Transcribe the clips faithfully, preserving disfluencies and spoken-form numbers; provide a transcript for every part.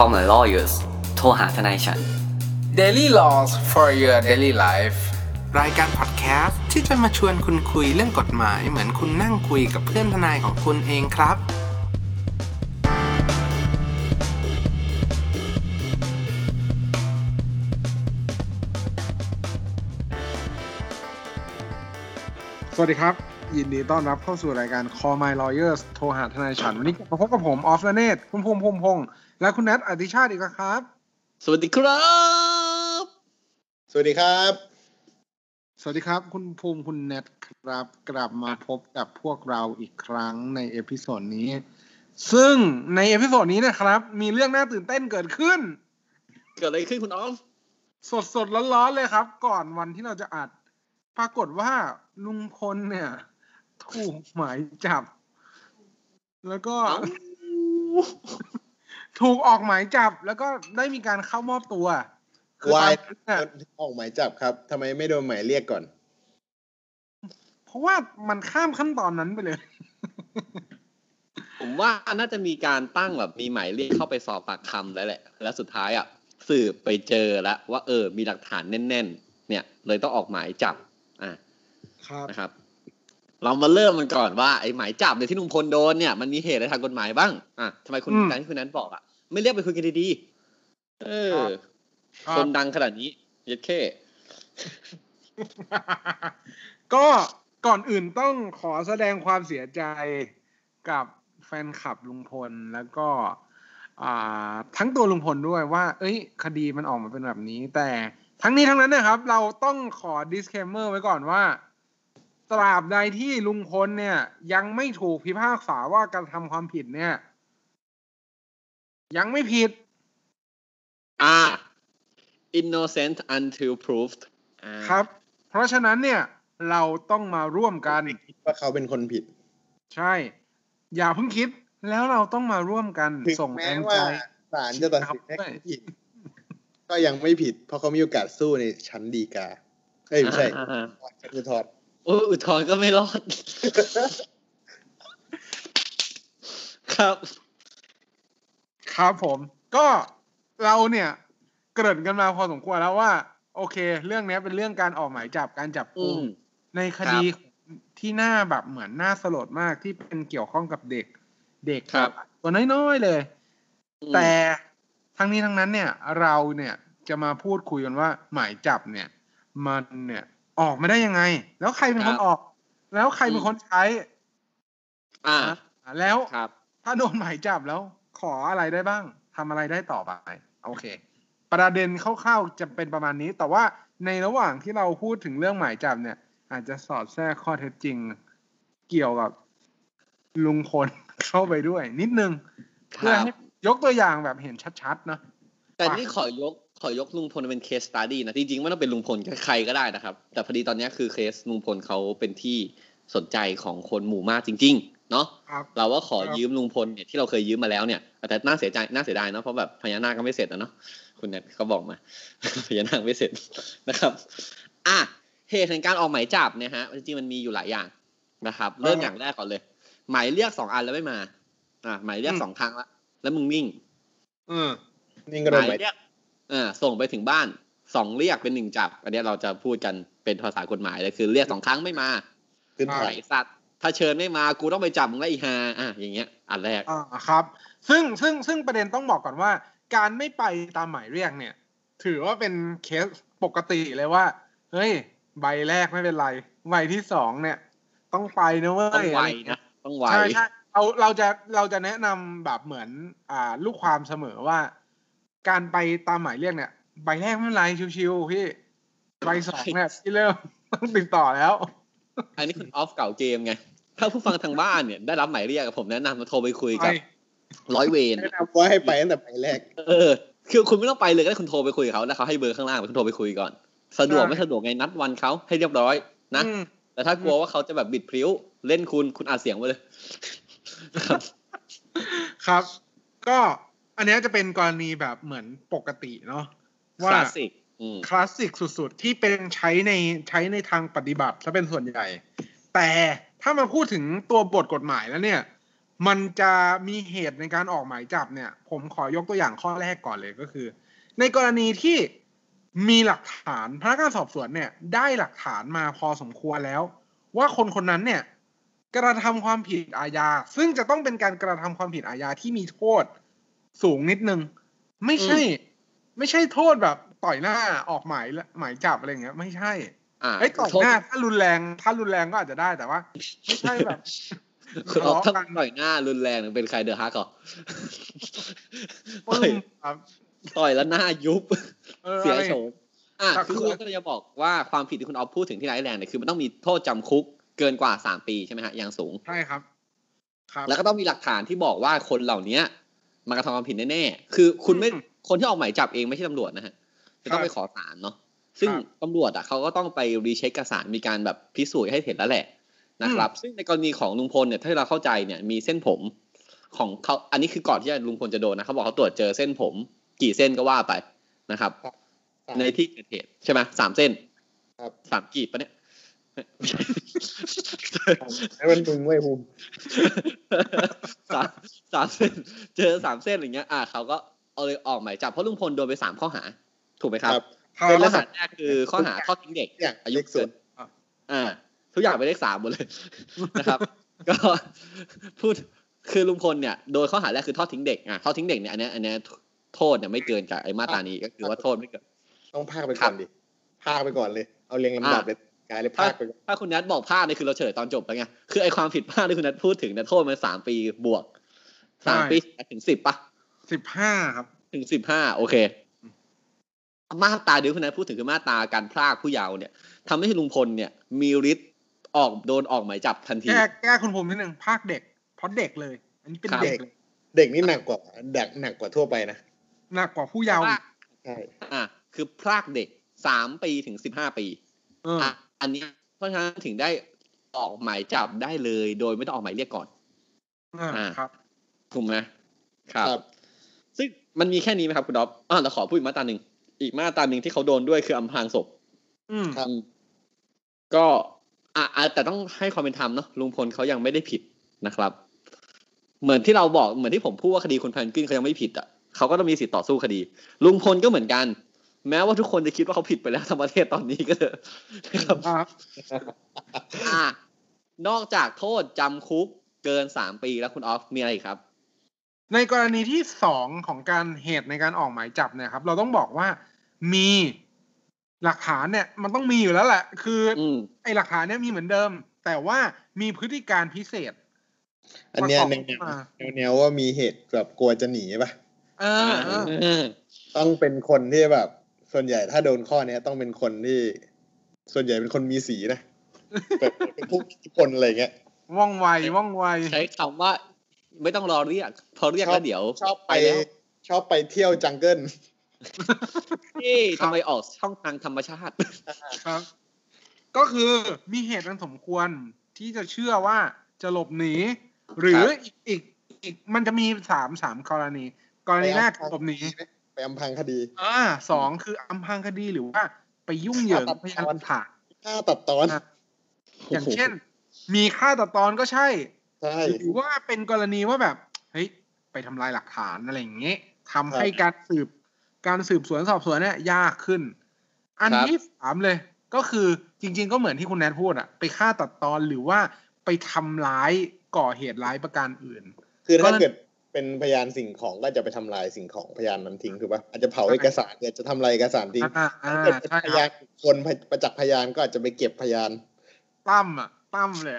Call my lawyers โทรหาทนายฉัน Daily Laws for your daily life รายการพอดแคสต์ที่จะมาชวนคุณคุยเรื่องกฎหมายเหมือนคุณนั่งคุยกับเพื่อนทนายของคุณเองครับสวัสดีครับยินดีต้อนรับเข้าสู่รายการ Call my lawyers โทรหาทนายฉันวันนี้มาพบกับผมออฟละเนศคุณภูมิภูมิพงษ์และคุณแนทอดิชาติอีกครับสวัสดีครับสวัสดีครับสวัสดีครับคุณภูมิคุณแนทครับกลับมาพบกับพวกเราอีกครั้งในเอพิโซดนี้ซึ่งในเอพิโซดนี้นะครับมีเรื่องน่าตื่นเต้นเกิดขึ้นเกิดอะไรขึ้นคุณออฟสดๆร้อนๆเลยครับก่อนวันที่เราจะอัดปรากฏว่าลุงพลเนี่ยถูกหมายจับแล้วก็ ถูกออกหมายจับแล้วก็ได้มีการเข้ามอบตัวคือตอนนั้นน่ะออกหมายจับครับทำไมไม่โดนหมายเรียกก่อนเพราะว่ามันข้ามขั้นตอนนั้นไปเลย ผมว่าน่าจะมีการตั้งแบบมีหมายเรียกเข้าไปสอบปากคำแล้วแหละแล้วสุดท้ายอ่ะสืบไปเจอแล้วว่าเออมีหลักฐานแน่นๆเนี่ยเลยต้องออกหมายจับอ่ะนะครับเรามาเริ่มมันก่อนว่าไอ้หมายจับเนี่ยที่ลุงพลโดนเนี่ยมันมีเหตุอะไรทางกฎหมายบ้างอ่ะทำไมคุณการที่คุณนั้นบอกอ่ะไม่เรียกไปคุยกันดีๆเออคนดังขนาดนี้เย็ดแค่ ก็ก่อนอื่นต้องขอแสดงความเสียใจกับแฟนคลับลุงพลแล้วก็อ่าทั้งตัวลุงพลด้วยว่าเอ้ยคดีมันออกมาเป็นแบบนี้แต่ทั้งนี้ทั้งนั้นนะครับเราต้องขอ disclaimer ไว้ก่อนว่าตราบใดที่ลุงพลเนี่ยยังไม่ถูกพิพากษาว่ากระทำความผิดเนี่ยยังไม่ผิดอ่า innocent until proved ครับเพราะฉะนั้นเนี่ยเราต้องมาร่วมกันคิดว่าเขาเป็นคนผิดใช่อย่าเพิ่งคิดแล้วเราต้องมาร่วมกันส่งแรงใจศาลจะตัดสินให้ผิดก็ยังไม่ผิดเพราะเขามีโอกาสสู้ในชั้นฎีกาเอ้ยไม่ใช่ชั้นอุทธรณ์โอ้อุทธรณ์ก็ไม่รอดครับครับผมก็เราเนี่ยเกริ่นกันมาพอสมควรแล้วว่าโอเคเรื่องนี้เป็นเรื่องการออกหมายจับการจับกุมในคดีที่น่าแบบเหมือนน่าสลดมากที่เป็นเกี่ยวข้องกับเด็กเด็กครับตัวน้อยๆเลยแต่ทั้งนี้ทั้งนั้นเนี่ยเราเนี่ยจะมาพูดคุยกันว่าหมายจับเนี่ยมันเนี่ยออกมาได้ยังไงแล้วใครเป็นคนออกแล้วใครเป็นคนใช้อ่าแล้วถ้าโดนหมายจับแล้วขออะไรได้บ้างทำอะไรได้ต่อไปโอเคประเด็นคร่าวๆจะเป็นประมาณนี้แต่ว่าในระหว่างที่เราพูดถึงเรื่องหมายจับเนี่ยอาจจะสอดแทรกข้อเท็จจริงเกี่ยวกับลุงพลเข้าไปด้วยนิดนึงเพื่อให้ยกตัวอย่างแบบเห็นชัดๆนะแต่นี่ขอยกขอยกลุงพลเป็นเคสสตั๊ดดี้นะจริงๆไม่ต้องเป็นลุงพลใครก็ได้นะครับแต่พอดีตอนนี้คือเคสลุงพลเขาเป็นที่สนใจของคนหมู่มากจริงๆเนาะเราว่าขอยืมลุงพลเนี่ยที่เราเคยยืมมาแล้วเนี่ยแต่น่าเสียใจน่าเสียดายเนาะเพราะแบบพญานาคก็ไม่เสร็จนะเนาะคุณเนี่ยเขาบอกมา พญานาคไม่เสร็จนะครับอ่ะเหตุแห่งการออกหมายจับเนี่ยฮะจริงๆมันมีอยู่หลายอย่างนะครับเริ่มอย่างแรกก่อนเลยหมายเรียกสองอันแล้วไม่มาอ่ะหมายเรียกสองครั้งละแล้วมึงนิ่งอืมนิ่งก็โดนหมายเรียกอ่าส่งไปถึงบ้านสองเรียกเป็นหนึ่งจับอันนี้เราจะพูดกันเป็นภาษากฎหมายเลยคือเรียกสองครั้งไม่มาขึ้นไสสัตว์ถ้าเชิญไม่มากูต้องไปจับมึงแล้วอีห่าอ่ะอย่างเงี้ยอันแรกอ่าครับซึ่งซึ่งซึ่งประเด็นต้องบอกก่อนว่าการไม่ไปตามหมายเรียกเนี่ยถือว่าเป็นเคสปกติเลยว่าเฮ้ยใบแรกไม่เป็นไรใบที่สองเนี่ยต้องไปนะเว้ยต้องไวนะต้องไวใช่ๆเราเราจะเราจะแนะนำแบบเหมือนอ่าลูกความเสมอว่าการไปตามหมายเรียกเนี่ยใบแรกไม่เป็นไรชิวๆพี่ใบสองเนี่ยที่เริ่มต้องติดต่อแล้วอันนี้คุณออฟเก่าเกมไงถ้าผู้ฟังทางบ้านเนี่ยได้รับหมายเรียกผมแนะนำมาโทรไปคุยกับร้อยเวรแนะนำว่าให้ไปตั้งแต่ใบแรกเออคือคุณไม่ต้องไปเลยก็ได้คุณโทรไปคุยกับเขาแล้วเขาให้เบอร์ข้างล่างคุณโทรไปคุยก่อนสะดวกไม่สะดวกไงนัดวันเขาให้เรียบร้อยนะแต่ถ้ากลัวว่าเขาจะแบบบิดพริ้วเล่นคุณคุณอัดเสียงไว้เลยครับก็อันนี้จะเป็นกรณีแบบเหมือนปกติเนาะว่าคลาสสิกคลาสสิกสุดๆที่เป็นใช้ในใช้ในทางปฏิบัติซะเป็นส่วนใหญ่แต่ถ้ามาพูดถึงตัวบทกฎหมายแล้วเนี่ย มันจะมีเหตุในการออกหมายจับเนี่ยผมขอยกตัวอย่างข้อแรกก่อนเลยก็คือในกรณีที่มีหลักฐานพนักงานสอบสวนเนี่ยได้หลักฐานมาพอสมควรแล้วว่าคนคนนั้นเนี่ยกระทำความผิดอาญาซึ่งจะต้องเป็นการกระทำความผิดอาญาที่มีโทษสูงนิดนึงไม่ใช่ไม่ใช่โทษแบบต่อยหน้าออกหมายหมายจับอะไรเงี้ยไม่ใช่ไอ้ต่อยหน้าถ้ารุนแรงถ้ารุนแรงก็อาจจะได้แต่ว่าไม่ใช่แบบคือออกทั้งต่อยหน้ารุนแรงเป็นใครเดอะฮักก่อนต่อยต่อยแล้วหน้ายุบเสียโฉมอ่ะคือคุณก็จะบอกว่าความผิดที่คุณออฟพูดถึงที่ร้ายแรงเนี่ยคือมันต้องมีโทษจำคุกเกินกว่าสามปีใช่ไหมฮะอย่างสูงใช่ครับครับแล้วก็ต้องมีหลักฐานที่บอกว่าคนเหล่านี้มากระทำความผิดแน่ๆคือคุณไม่คนที่ออกหมายจับเองไม่ใช่ตำรวจนะฮะจะต้องไปขอศาลเนาะซึ่งตำรวจอ่ะเขาก็ต้องไปรีเช็คกับศาลมีการแบบพิสูจน์ให้เห็นแล้วแหละนะครับซึ่งในกรณีของลุงพลเนี่ยถ้าเราเข้าใจเนี่ยมีเส้นผมของเขาอันนี้คือก่อนที่ลุงพลจะโดนนะเขาบอกเขาตรวจเจอเส้นผมกี่เส้นก็ว่าไปนะครับในที่เกิดเหตุใช่ไหมสามเส้นครับสามกีบปะเนี่ยไอ้วันมึงเว้ยภูมิสามสามเส้นเจอสามเส้นอย่างเงี้ยอ่ะเขาก็เอาเลยออกหมายจับเพราะลุงพลโดนไปสามข้อหาถูกไหมครับเป็นข้อหาแรกคือข้อหาข้อทิ้งเด็กอายุเกินอ่าทุกอย่างไปได้สามหมดเลยนะครับก็พูดคือลุงพลเนี่ยโดยข้อหาแรกคือทอดทิ้งเด็กอ่ะทอดทิ้งเด็กเนี่ยอันนี้อันนี้โทษเนี่ยไม่เกินจากไอ้มาตรานี้ก็คือว่าโทษไม่เกินต้องพากไปก่อนดิพากไปก่อนเลยเอาเรียงลำดับเลยกายเลยพากไปถ้าคุณนัทบอกพากนี่คือเราเฉลยตอนจบแล้วไงคือไอ้ความผิดพลาดที่คุณนัทพูดถึงเนี่ยโทษมันสามปีบวกสามปีถึงสิบป่ะสิบห้าครับถึงสิบห้าโอเคมาตราเดี๋ยวคุณนัทพูดถึงคือมาตราการพรากผู้เยาว์เนี่ยทำให้ลุงพลเนี่ยมีฤทธิ์ออกโดนออกหมายจับทันทีแก้แก้คุณภูมินิดนึงพรากเด็กเพราะเด็กเลยอันนี้เป็นเด็กเด็กนี่หนักกว่าเด็กหนักกว่าทั่วไปนะหนักกว่าผู้เยาว์ใช่อ่ะคือพรากเด็กสามปีถึงสิบห้าปีอ่ะอันนี้เพราะฉะนั้นถึงได้ออกหมายจับได้เลยโดยไม่ต้องออกหมายเรียกก่อนอ่าครับถูกไหมครับซึ่งมันมีแค่นี้ไหมครับคุณดอฟอ่ะเราขอพูดอีกมาตราหนึ่งอีกมาตราหนึ่งที่เขาโดนด้วยคืออำพรางศพอืมครับก็อ่ะแต่ต้องให้ความเป็นธรรมเนาะลุงพลเขายังไม่ได้ผิดนะครับเหมือนที่เราบอกเหมือนที่ผมพูดว่าคดีคนแพนกวินเขายังไม่ผิดอ่ะเขาก็ต้องมีสิทธิ์ต่อสู้คดีลุงพลก็เหมือนกันแม้ว่าทุกคนจะคิดว่าเขาผิดไปแล้วทั้งประเทศตอนนี้ก็เถอะนะครับอ่ะนอกจากโทษจำคุกเกินสามปีแล้วคุณออฟมีอะไรครับในกรณีที่สองของการเหตุในการออกหมายจับเนี่ยครับเราต้องบอกว่ามีหลักฐานเนี่ยมันต้องมีอยู่แล้วแหละคือไอ้หลักฐานเนี่ยมีเหมือนเดิมแต่ว่ามีพฤติการพิเศษอันเนี้ยแนวแนวว่ามีเหตุแบบกลัวจะหนีป่ะเออต้องเป็นคนที่แบบส่วนใหญ่ถ้าโดนข้อเนี้ยต้องเป็นคนที่ส่วนใหญ่เป็นคนมีสีนะแบบเป็นผู้ทุกคนอะไรเงี้ยว่องไวว่องไวใช้คำว่าไม่ต้องรอเรียกพอเรียกแล้วเดี๋ยวชอบไปชอบไปเที่ยวจังเกิลนี่ทำไมออกช่องทางธรรมชาติครับก็คือมีเหตุอันสมควรที่จะเชื่อว่าจะหลบหนีหรืออีกอีกอีกมันจะมีสามสามกรณีกรณีแรกหลบหนีไปอำพรางคดีอ่าสองคืออำพรางคดีหรือว่าไปยุ่งเหยิงพยานหลักฐานฆ่าตัดตอนอย่างเช่นมีฆ่าตัดตอนก็ใช่ใช่หรือว่าเป็นกรณีว่าแบบเฮ้ยไปทำลายหลักฐานอะไรอย่างเงี้ยทำให้การสืบการสืบสวนสอบสวนเนี่ยยากขึ้นอันที่สามเลยก็คือจริงๆก็เหมือนที่คุณแนทพูดอะไปฆ่าตัดตอนหรือว่าไปทำร้ายก่อเหตุร้ายประการอื่นคือถ้าเกิดเป็นพยานสิ่งของก็จะไปทำลายสิ่งของพยานนั้นทิ้งถูกป่ะอาจจะเผาเอกสารอาจจะทำลายเอกสารทิ้งพยานคนประจักษ์พยานก็อาจจะไปเก็บพยานตั้มอะตั้มเลย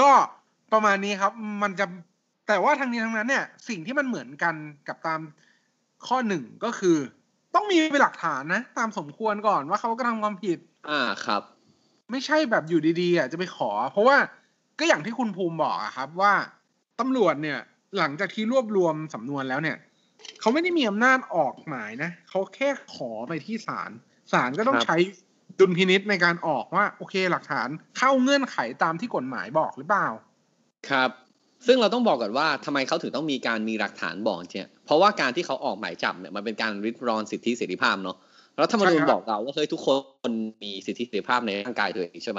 ก็ประมาณนี้ครับมันจะแต่ว่าทั้งนี้ทั้งนั้นเนี่ยสิ่งที่มันเหมือนกันกับตามข้อหนึ่งก็คือต้องมีหลักฐานนะตามสมควรก่อนว่าเขากระทำความผิดอ่าครับไม่ใช่แบบอยู่ดีๆอ่ะจะไปขอเพราะว่าก็อย่างที่คุณภูมิบอกอะครับว่าตำรวจเนี่ยหลังจากที่รวบรวมสำนวนแล้วเนี่ยเขาไม่ได้มีอำนาจออกหมายนะเขาแค่ขอไปที่ศาลศาลก็ต้องใช้ดุลพินิจในการออกว่าโอเคหลักฐานเข้าเงื่อนไขตามที่กฎหมายบอกหรือเปล่าครับซึ่งเราต้องบอกก่อนว่าทำไมเขาถึงต้องมีการมีหลักฐานบอกเนี่ยเพราะว่าการที่เขาออกหมายจับเนี่ยมันเป็นการริดรอนสิทธิเสรีภาพเนาะรัฐธรรมนูญบอกเราว่าเฮ้ยทุกคนมีสิทธิเสรีภาพในร่างกายตัวเองใช่ไหม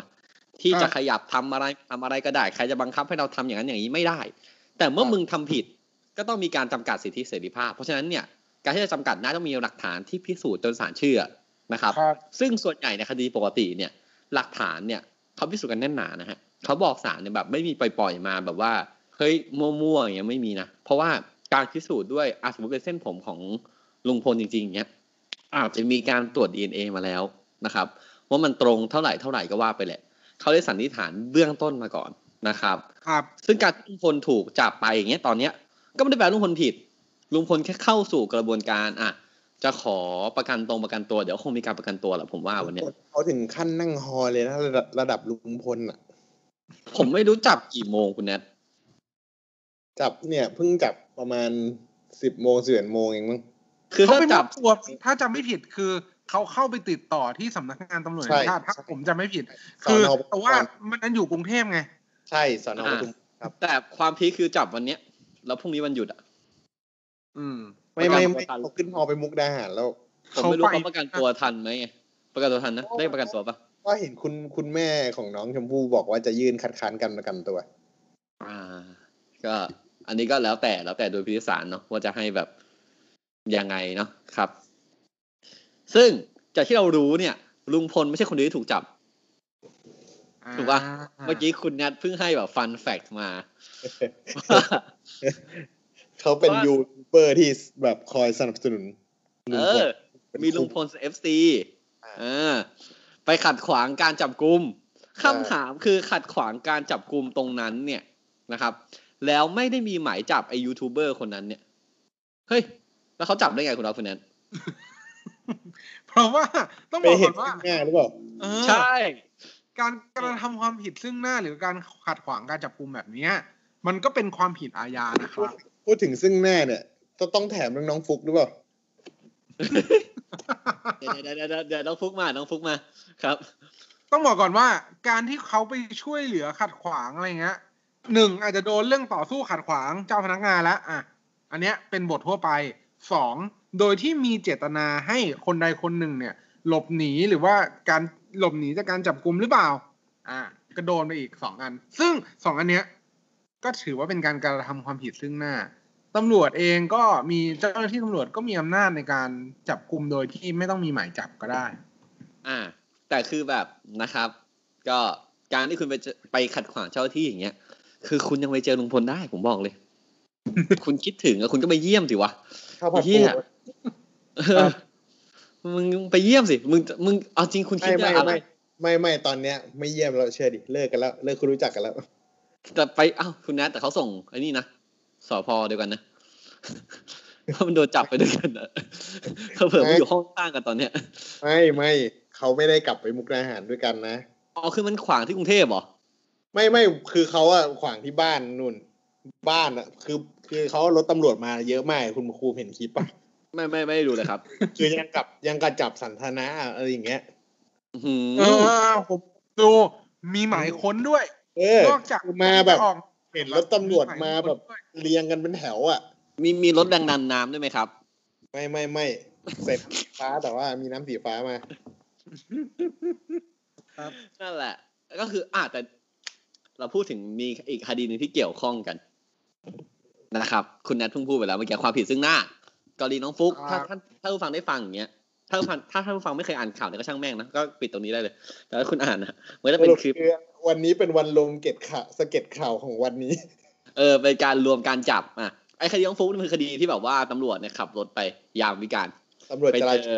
ที่จะขยับทำอะไรทำอะไรก็ได้ใครจะบังคับให้เราทำอย่างนั้นอย่างนี้ไม่ได้แต่เมื่อมึงทำผิดก็ต้องมีการจำกัดสิทธิเสรีภาพเพราะฉะนั้นเนี่ยการที่จะจำกัดน่าต้องมีหลักฐานที่พิสูจน์จนศาลเชื่อนะครับซึ่งส่วนใหญ่ในคดีปกติเนี่ยหลักฐานเนี่ยเขาพิสูจน์กันแน่นหนานะฮะเขาบอกศาลเนี่ยแบบไม่มีปล่อยๆมาแบบว่าเฮ้ยมั่วๆอย่างเงี้ยไม่มีนะเพราะว่าการพิสูจน์ด้วยอาสมมติเป็นเส้นผมของลุงพลจริงๆเงี้ยอาจจะมีการตรวจ ดี เอ็น เอ มาแล้วนะครับว่ามันตรงเท่าไหร่เท่าไหร่ก็ว่าไปแหละเขาได้สันนิษฐานเบื้องต้นมาก่อนนะครับครับซึ่งการลุงพลถูกจับไปอย่างเงี้ยตอนเนี้ยก็ไม่ได้แปลว่าลุงพลผิดลุงพลแค่เข้าสู่กระบวนการอ่ะจะขอประกันตรงประกันตัวเดี๋ยวคงมีการประกันตัวแหละผมว่าวันนี้เขาถึงขั้นนั่งฮอเลยนะระดับลุงพลอ่ะผมไม่รู้จับกี่โมงคุณแนทจับเนี่ยเพิ่งจับประมาณสิบโมงสิบเอ็ดโมงเองมั้งคือถ้าจับตัวถ้าจำไม่ผิดคือเขาเข้าไปติดต่อที่สำนักงานตำรวจแห่งชาติถ้าผมจำไม่ผิดคือแต่ว่ามันอยู่กรุงเทพไงใช่สน.ปทุมครับแต่ความพีคคือจับวันนี้แล้วพรุ่งนี้วันหยุดอ่ะอืมไม่ไม่ไม่เขาขึ้นฮอไปมุกดาหารแล้วผมไม่รู้เขาประกันตัวทันไหมประกันตัวทันนะได้ประกันตัวปะก็เห็นคุณคุณแม่ของน้องชมพู่บอกว่าจะยื่นคัดค้านการประกันตัวอ่าก็อันนี้ก็แล้วแต่แล้วแต่โดยพิธีศาลเนาะว่าจะให้แบบยังไงเนาะครับซึ่งจากที่เรารู้เนี่ยลุงพลไม่ใช่คนเดียวที่ถูกจับถูกป่ะเมื่อกี้คุณแนทเพิ่งให้แบบฟันแฟกต์มา เขาเป็นยูทูบเบอร์ที่แบบคอยสนับสนุนเออมีลุงพล เอฟ ซี เออไปขัดขวางการจับกุมคำถามคือขัดขวางการจับกุมตรงนั้นเนี่ยนะครับแล้วไม่ได้มีหมายจับไอ้ยูทูบเบอร์คนนั้นเนี่ยเฮ้ยแล้วเขาจับได้ไงคุณดาวคุณแนทเพราะว่าต้องบอกก่อนว่าแน่หรือเปล่าใช่การการทำความผิดซึ่งหน้าหรือการขัดขวางการจับกุมแบบนี้มันก็เป็นความผิดอาญานะครับพูดถึงซึ่งแน่เนี่ยจะต้องแถมเรื่องน้องฟุกหรือเปล่าเดี๋ยวเดี๋ยวเดี๋ยวน้องฟุกมาน้องฟุกมาครับต้องบอกก่อนว่าการที่เขาไปช่วยเหลือขัดขวางอะไรเงี้ยหนึ่งอาจจะโดนเรื่องต่อสู้ขัดขวางเจ้าพนักงานแล้วอ่ะอันเนี้ยเป็นบททั่วไปสองโดยที่มีเจตนาให้คนใดคนหนึ่งเนี่ยหลบหนีหรือว่าการหลบหนีจากการจับกุมหรือเปล่าอ่ะก็โดนไปอีกสองอันซึ่งสองอันเนี้ยก็ถือว่าเป็นการกระทำความผิดซึ่งหน้าตำรวจเองก็มีเจ้าหน้าที่ตำรวจก็มีอำนาจในการจับกุมโดยที่ไม่ต้องมีหมายจับก็ได้อ่าแต่คือแบบนะครับก็การที่คุณไปไปขัดขวางเจ้าหน้าที่อย่างเงี้ยคือคุณยังไปเจอลุงพลได้ผมบอกเลย คุณคิดถึงอะคุณก็ไปเยี่ยมสิวะไปเยี่ยมมึงไปเยี่ยมสิมึงมึงเอาจริงคุณคิดว่าอะไรไม่ไม่ตอนเนี้ยไม่เยี่ยมแล้วเชื่อดิเลิกกันแล้วเลิกคุณรู้จักกันแล้วแต่ไปเอ้าคุณนะแต่เขาส่งไอ้นี่นะสพเดียวกันนะเขามันโดนจับไปด้วยกันนะเขาเผื่ออยู่ห้องข้างกันตอนเนี้ยไม่ไม่เขาไม่ได้กลับไปมุกดาหารด้วยกันนะอ๋อคือมันขวางที่กรุงเทพหรอไม่ไม่คือเขาอะขวางที่บ้านนู่นบ้านอะคือคือเขารถตำรวจมาเยอะมากคุณครูเห็นคลิปปะไม่ไม่ไม่ดูเลยครับคือยังกับยังกระจับสันทนาอะไรอย่างเงี้ยเออผมดูมีหมายค้นด้วยนอกจากมาแบบเห็นรถตำรวจมาแบบเรียงกันเป็นแถวอ่ะมีมีรถดังนันน้ำด้วยไหมครับไม่ไม่ไม่เสร็จฟ้าแต่ว่ามีน้ำสีฟ้ามาครับนั่นแหละก็คืออ่ะแต่เราพูดถึงมีอีกคดีหนึ่งที่เกี่ยวข้องกันนะครับคุณแนทเพิ่งพูดไปแล้วเมื่อกี้ความผิดซึ่งหน้ากรณีน้องฟุกถ้าท่านถ้าผู้ฟังได้ฟังอย่างเงี้ยถ้าถ้าท่านผู้ฟังไม่เคยอ่านข่าวเนี่ยก็ช่างแม่งนะก็ปิดตรงนี้ได้เลยแต่ถ้าคุณอ่านนะมันจะเป็นคลิปวันนี้เป็นวันรวมเก็ดข่าวสเก็ดข่าวของวันนี้เออเป็นการรวมการจับอ่ะไอ้คดีน้องฟุกนี่มันคดีที่แบบว่าตำรวจเนี่ยขับรถไปยามวิกาลตำรวจไปเจอ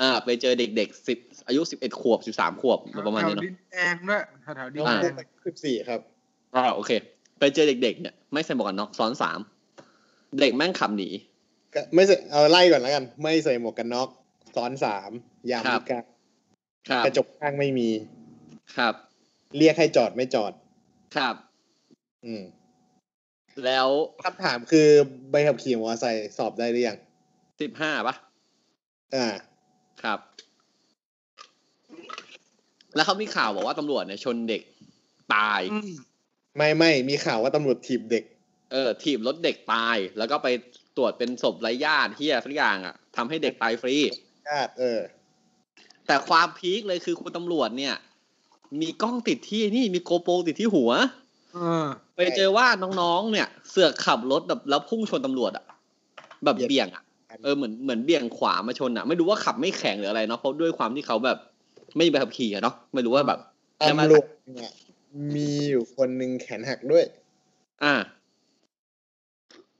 อ่าไปเจอเด็กๆสิบอายุสิบเอ็ดขวบสิบสามขวบประมาณนี้เนาะแถวดินแดงด้วยแถวดินแดงสิบสี่ครับอ่าโอเคไปเจอเด็กๆเนี่ยไม่ใส่หมวกกันน็อกซ้อนสามเด็กแม่งขับหนีไม่ใส่เอาไล่ก่อนแล้วกันไม่ใส่หมวกกันน็อกซ้อนสามยามวิกาลกระจกข้างไม่มีครับเรียกให้จอดไม่จอดครับอืมแล้วคำถามคือใบขับขี่มอเตอร์ไซค์สอบได้หรือยังสิบห้าป่ะอ่าครับแล้วเขามีข่าวบอกว่าตำรวจเนี่ยชนเด็กตายไม่ไม่มีข่าวว่าตำรวจถีบเด็กเออถีบรถเด็กตายแล้วก็ไปตรวจเป็นศพไร้ญาติเหี้ยสักอย่างอ่ะทำให้เด็กตายฟรีญาติเออแต่ความพีคเลยคือคุณตำรวจเนี่ย มีกล้องติดที่นี่มีโกโปรติดที่หัวไปเจอว่าน้องๆเนี่ยเสือกขับรถแบบแล้วพุ่งชนตำรวจอ่ะแบบเบี่ยงอ่ะเออเหมือนเหมือนเบี่ยงขวามาชนอ่ะไม่รู้ว่าขับไม่แข็งหรืออะไรเนาะเพราะด้วยความที่เขาแบบไม่มีใบขับขี่อ่ะเนาะไม่รู้ว่าแบบตำรวจเนี่ยมีอยู่คนนึงแขนหักด้วยอ่า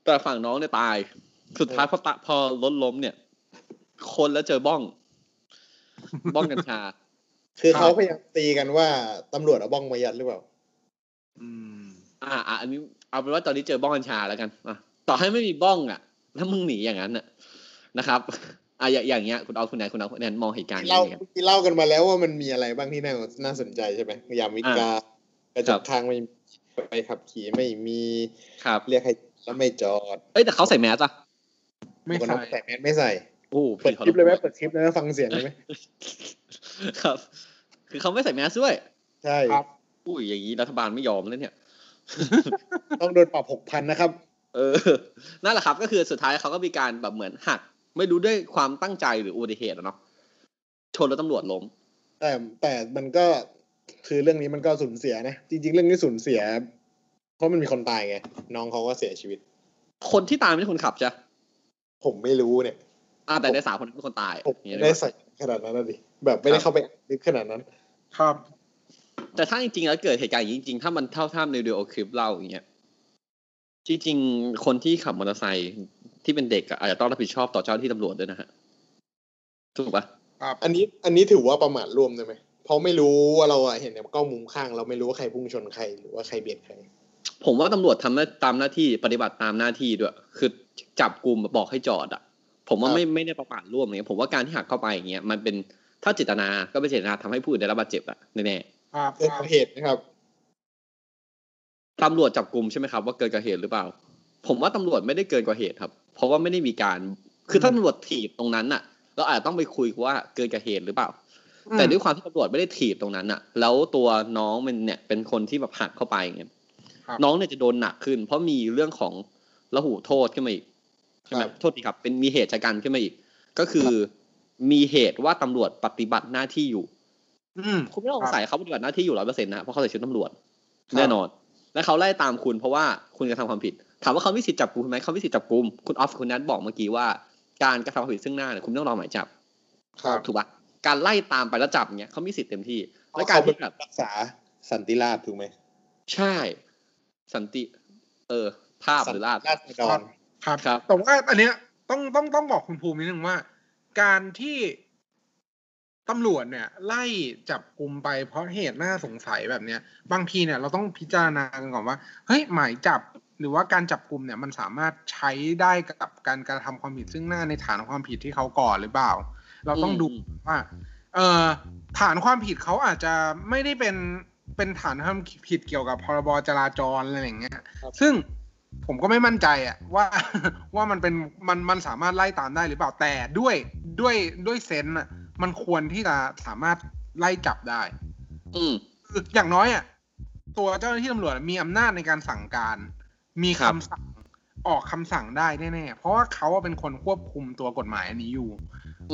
แต่ฝั่งน้องเนี่ยตายสุดท้ายพอพอรถล้มเนี่ยคนแล้วเจอบ้องบ้องกัญชาคือเขาพยายามตีกันว่าตำรวจเอาบ้องมายัดหรือเปล่าอืมอ่าอันนี้เอาเป็นว่าตอนนี้เจอบ้องกัญชาแล้วกันอ่ะต่อให้ไม่มีบ้องอ่ะถ้ามึงหนีอย่างนั้นน่ะนะครับอ่ะอย่างเงี้ยคุณเอาคุณไหนคุณเอาแนนมองเหตุการณ์นี้ครับที่เล่ากันมาแล้วว่ามันมีอะไรบ้างที่น่าน่าสนใจใช่มั้ยยามวิกาการจับทางไม่ไปขับขี่ไม่มีครับเรียกให้แล้วไม่จอดเอ้ยแต่เขาใส่แมสอ่ะไม่ใส่ใส่แมสไม่ใส่โอ้เปิดคลิปเลยมั้ยเปิดคลิปเลยฟังเสียงเลยมั้ยครับคือเขาไม่ใส่แมสด้วยใช่ครับอุ้ยอย่างนี้รัฐบาลไม่ยอมเลยเนี่ยต้องโดนปรับ หกพัน นะครับเออนั่นแหละครับก็คือสุดท้ายเขาก็มีการแบบเหมือนหักไม่รู้ด้วยความตั้งใจหรืออุบัติเหตุอ่ะเนาะชนแล้วตำรวจล้มแต่แต่มันก็คือเรื่องนี้มันก็สูญเสียนะจริงๆเรื่องนี้สูญเสียเพราะมันมีคนตายไงน้องเขาก็เสียชีวิตคนที่ตายไม่ใช่คนขับใช่ผมไม่รู้เนี่ยอ่าแต่ในสาวคนนั้นเป็นคนตายได้ใส่ขนาดนั้นดิแบบไม่ได้เข้าไปลึกขนาดนั้นครับแต่ถ้าจริงๆแล้วเกิดเหตุการณ์อย่างนี้จริงๆถ้ามันเท่าท่ามในเดียวคลิปเล่าอย่างเงี้ยจริงๆคนที่ขับมอเตอร์ไซค์ที่เป็นเด็กอาจจะต้องรับผิดชอบต่อเจ้าหน้าที่ตำรวจด้วยนะฮะถูกปะครับอันนี้อันนี้ถือว่าประมาทร่วมได้ไหมเพราะไม่รู้ว่าเราเห็นกล้องมุมข้างเราไม่รู้ว่าใครพุ่งชนใครหรือว่าใครเบียดใครผมว่าตำรวจทำตามหน้าที่ปฏิบัติตามหน้าที่ด้วยคือจับกลุ่มบอกให้จอดอ่ะผมว่าไม่ไม่ได้ประมาทร่วมเลยผมว่าการที่หักเข้าไปอย่างเงี้ยมันเป็นถ้าเจตนาก็เป็นเจตนาทำให้ผู้อื่นได้รับบาดเจ็บอ่ะแน่ๆครับเกินกว่าเหตุนะครับตำรวจจับกลุ่มใช่ไหมครับว่าเกินกว่าเหตุหรือเปล่าผมว่าตำรวจไม่ได้เกินกว่าเหตุครับเพราะว่าไม่ได้มีการคือถ้าตำรวจถีบตรงนั้นน่ะเราอาจจะต้องไปคุยว่าเกินกว่าเหตุหรือเปล่าแต่ด้วยความที่ตำรวจไม่ได้ถีบตรงนั้นน่ะแล้วตัวน้องมันเนี่ยเป็นคนที่แบบหักเข้าไปอย่างเงี้ยน้องเนี่ยจะโดนหนักขึ้นเพราะมีเรื่องของละหูโทษขึ้นมาอีกใช่ไหมโทษดีครับเป็นมีเหตุชะกันขึ้นมาอีกก็คือมีเหตุว่าตำรวจปฏิบัติหน้าที่อยู่คุณไม่ต้องสงสัยเขาปฏิบัติหน้าที่อยู่ร้อยเปอร์เซ็นต์นะเพราะเขาใส่ชุดตำรวจแน่นอนและเขาไล่ตามคุณเพราะว่าคุณกระทำความผิดถามว่าเขามีสิทธิ์จับกุมไหมเขามีสิทธิ์จับกุมคุณออฟคุณนัทบอกเมื่อกี้ว่าการกระทำความผิดซึ่งหน้าเนี่ยคุณต้องรอหมายจับถูกปะการไล่ตามไปแล้วจับเนี่ยเขามีสิทธิ์เต็มที่และการที่แบบรักษาสันติราษฎร์ถูกไหมใช่สันติเออภาพหรือราษฎร์ครับครับแต่ว่าอันเนี้ยต้องต้องต้องบอกคุณภูมินิดนึงว่าการที่ตำรวจเนี่ยไล่จับกุมไปเพราะเหตุน่าสงสัยแบบเนี้ยบางทีเนี่ยเราต้องพิจารณากันก่อนว่าเฮ้ยหมายจับหรือว่าการจับกุมเนี่ยมันสามารถใช้ได้กับการกระทำความผิดซึ่งหน้าในฐานความผิดที่เขาก่อหรือเปล่าเราต้องดูว่าเอ่อฐานความผิดเขาอาจจะไม่ได้เป็นเป็นฐานความผิดเกี่ยวกับพรบจราจรอะไรอย่างเงี้ยซึ่งผมก็ไม่มั่นใจอะว่าว่ามันเป็นมันมันสามารถไล่ตามได้หรือเปล่าแต่ด้วยด้วยด้วยเซนส์อะมันควรที่จะสามารถไล่จับได้อืออย่างน้อยอะตัวเจ้าหน้าที่ตำรวจมีอำนาจในการสั่งการมีคำสั่งออกคำสั่งได้แน่ๆเพราะว่าเขาเป็นคนควบคุมตัวกฎหมายอันนี้อยู่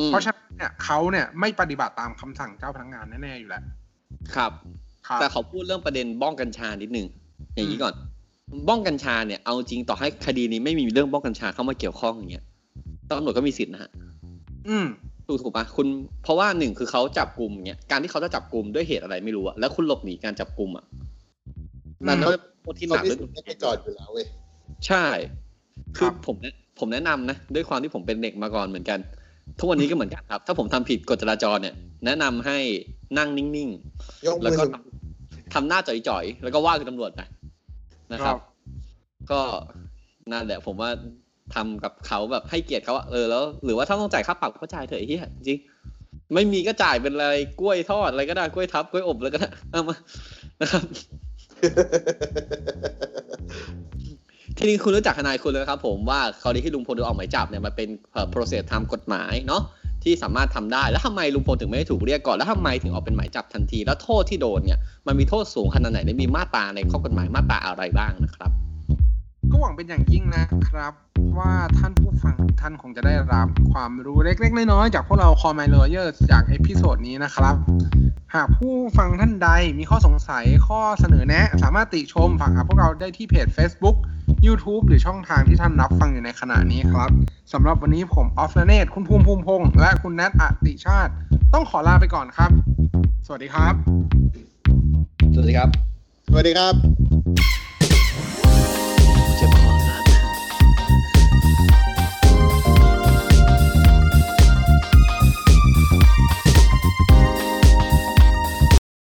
เพราะฉะนั้นเนี่ยเขาเนี่ยไม่ปฏิบัติตามคำสั่งเจ้าพนักงานแน่ๆอยู่แล้วครับแต่เขาพูดเรื่องประเด็นบ้องกัญชานิดนึงอย่างนี้ก่อนบ้องกัญชาเนี่ยเอาจริงต่อให้คดีนี้ไม่มีเรื่องบ้องกัญชาเข้ามาเกี่ยวข้องอย่างเงี้ยตำรวจก็มีสิทธิ์นะฮะอืมถูกถูกป่ะคุณเพราะว่าหนึ่งคือเขาจับกุมเงี้ยการที่เขาจะจับกุมด้วยเหตุอะไรไม่รู้อะแล้วคุณหลบหนีการจับกุมอะนั่นก็คนที่หนักเลยไม่ได้จอดอยู่แล้วเว้ยใช่คือผมผมแนะนำนะด้วยความที่ผมเป็นเด็กมาก่อนเหมือนกันทุกวันนี้ก็เหมือนกันครับถ้าผมทำผิดกฎจราจรเนี่ยแนะนำให้นั่งนิ่งๆแล้วก็ทำหน้าจ่อยๆแล้วก็ว่ากับตำรวจไปนะครับก็นั่นแหละผมว่าทำกับเขาแบบให้เกียรติเขาเออแล้วหรือว่าถ้าต้องจ่ายค่าปรับก็จ่ายเถอะไอ้เหี้ยจริงไม่มีก็จ่ายเป็นอะไรกล้วยทอดอะไรก็ได้กล้วยทับกล้วยอบแล้วก็ได้เอามานะครับทีนี้คุณรู้จักทนายคุณแล้วครับผมว่าคดีที่ลุงพลโดนออกหมายจับเนี่ยมันเป็นโปรเซสทางกฎหมายเนาะที่สามารถทำได้แล้วทำไมลุงพลถึงไม่ได้ถูกเรียกก่อนแล้วทำไมถึงออกเป็นหมายจับทันทีแล้วโทษที่โดนเนี่ยมันมีโทษสูงขนาดไหนและมีมาตราในข้อกฎหมายมาตราอะไรบ้างนะครับก็หวังเป็นอย่างยิ่งนะครับ ว่าท่านผู้ฟังท่านคงจะได้รับความรู้เล็กๆน้อยๆจากพวกเรา Call my lawyers จากเอพิโซดนี้นะครับหากผู้ฟังท่านใดมีข้อสงสัยข้อเสนอแนะสามารถติชมฟังกับพวกเราได้ที่เพจ Facebook YouTube หรือช่องทางที่ท่านรับฟังอยู่ในขณะนี้ครับสำหรับวันนี้ผมออฟและเนตคุณภูมิภูมิพงษ์และคุณแนทอติชาติต้องขอลาไปก่อนครับสวัสดีครับสวัสดีครับสวัสดีครับ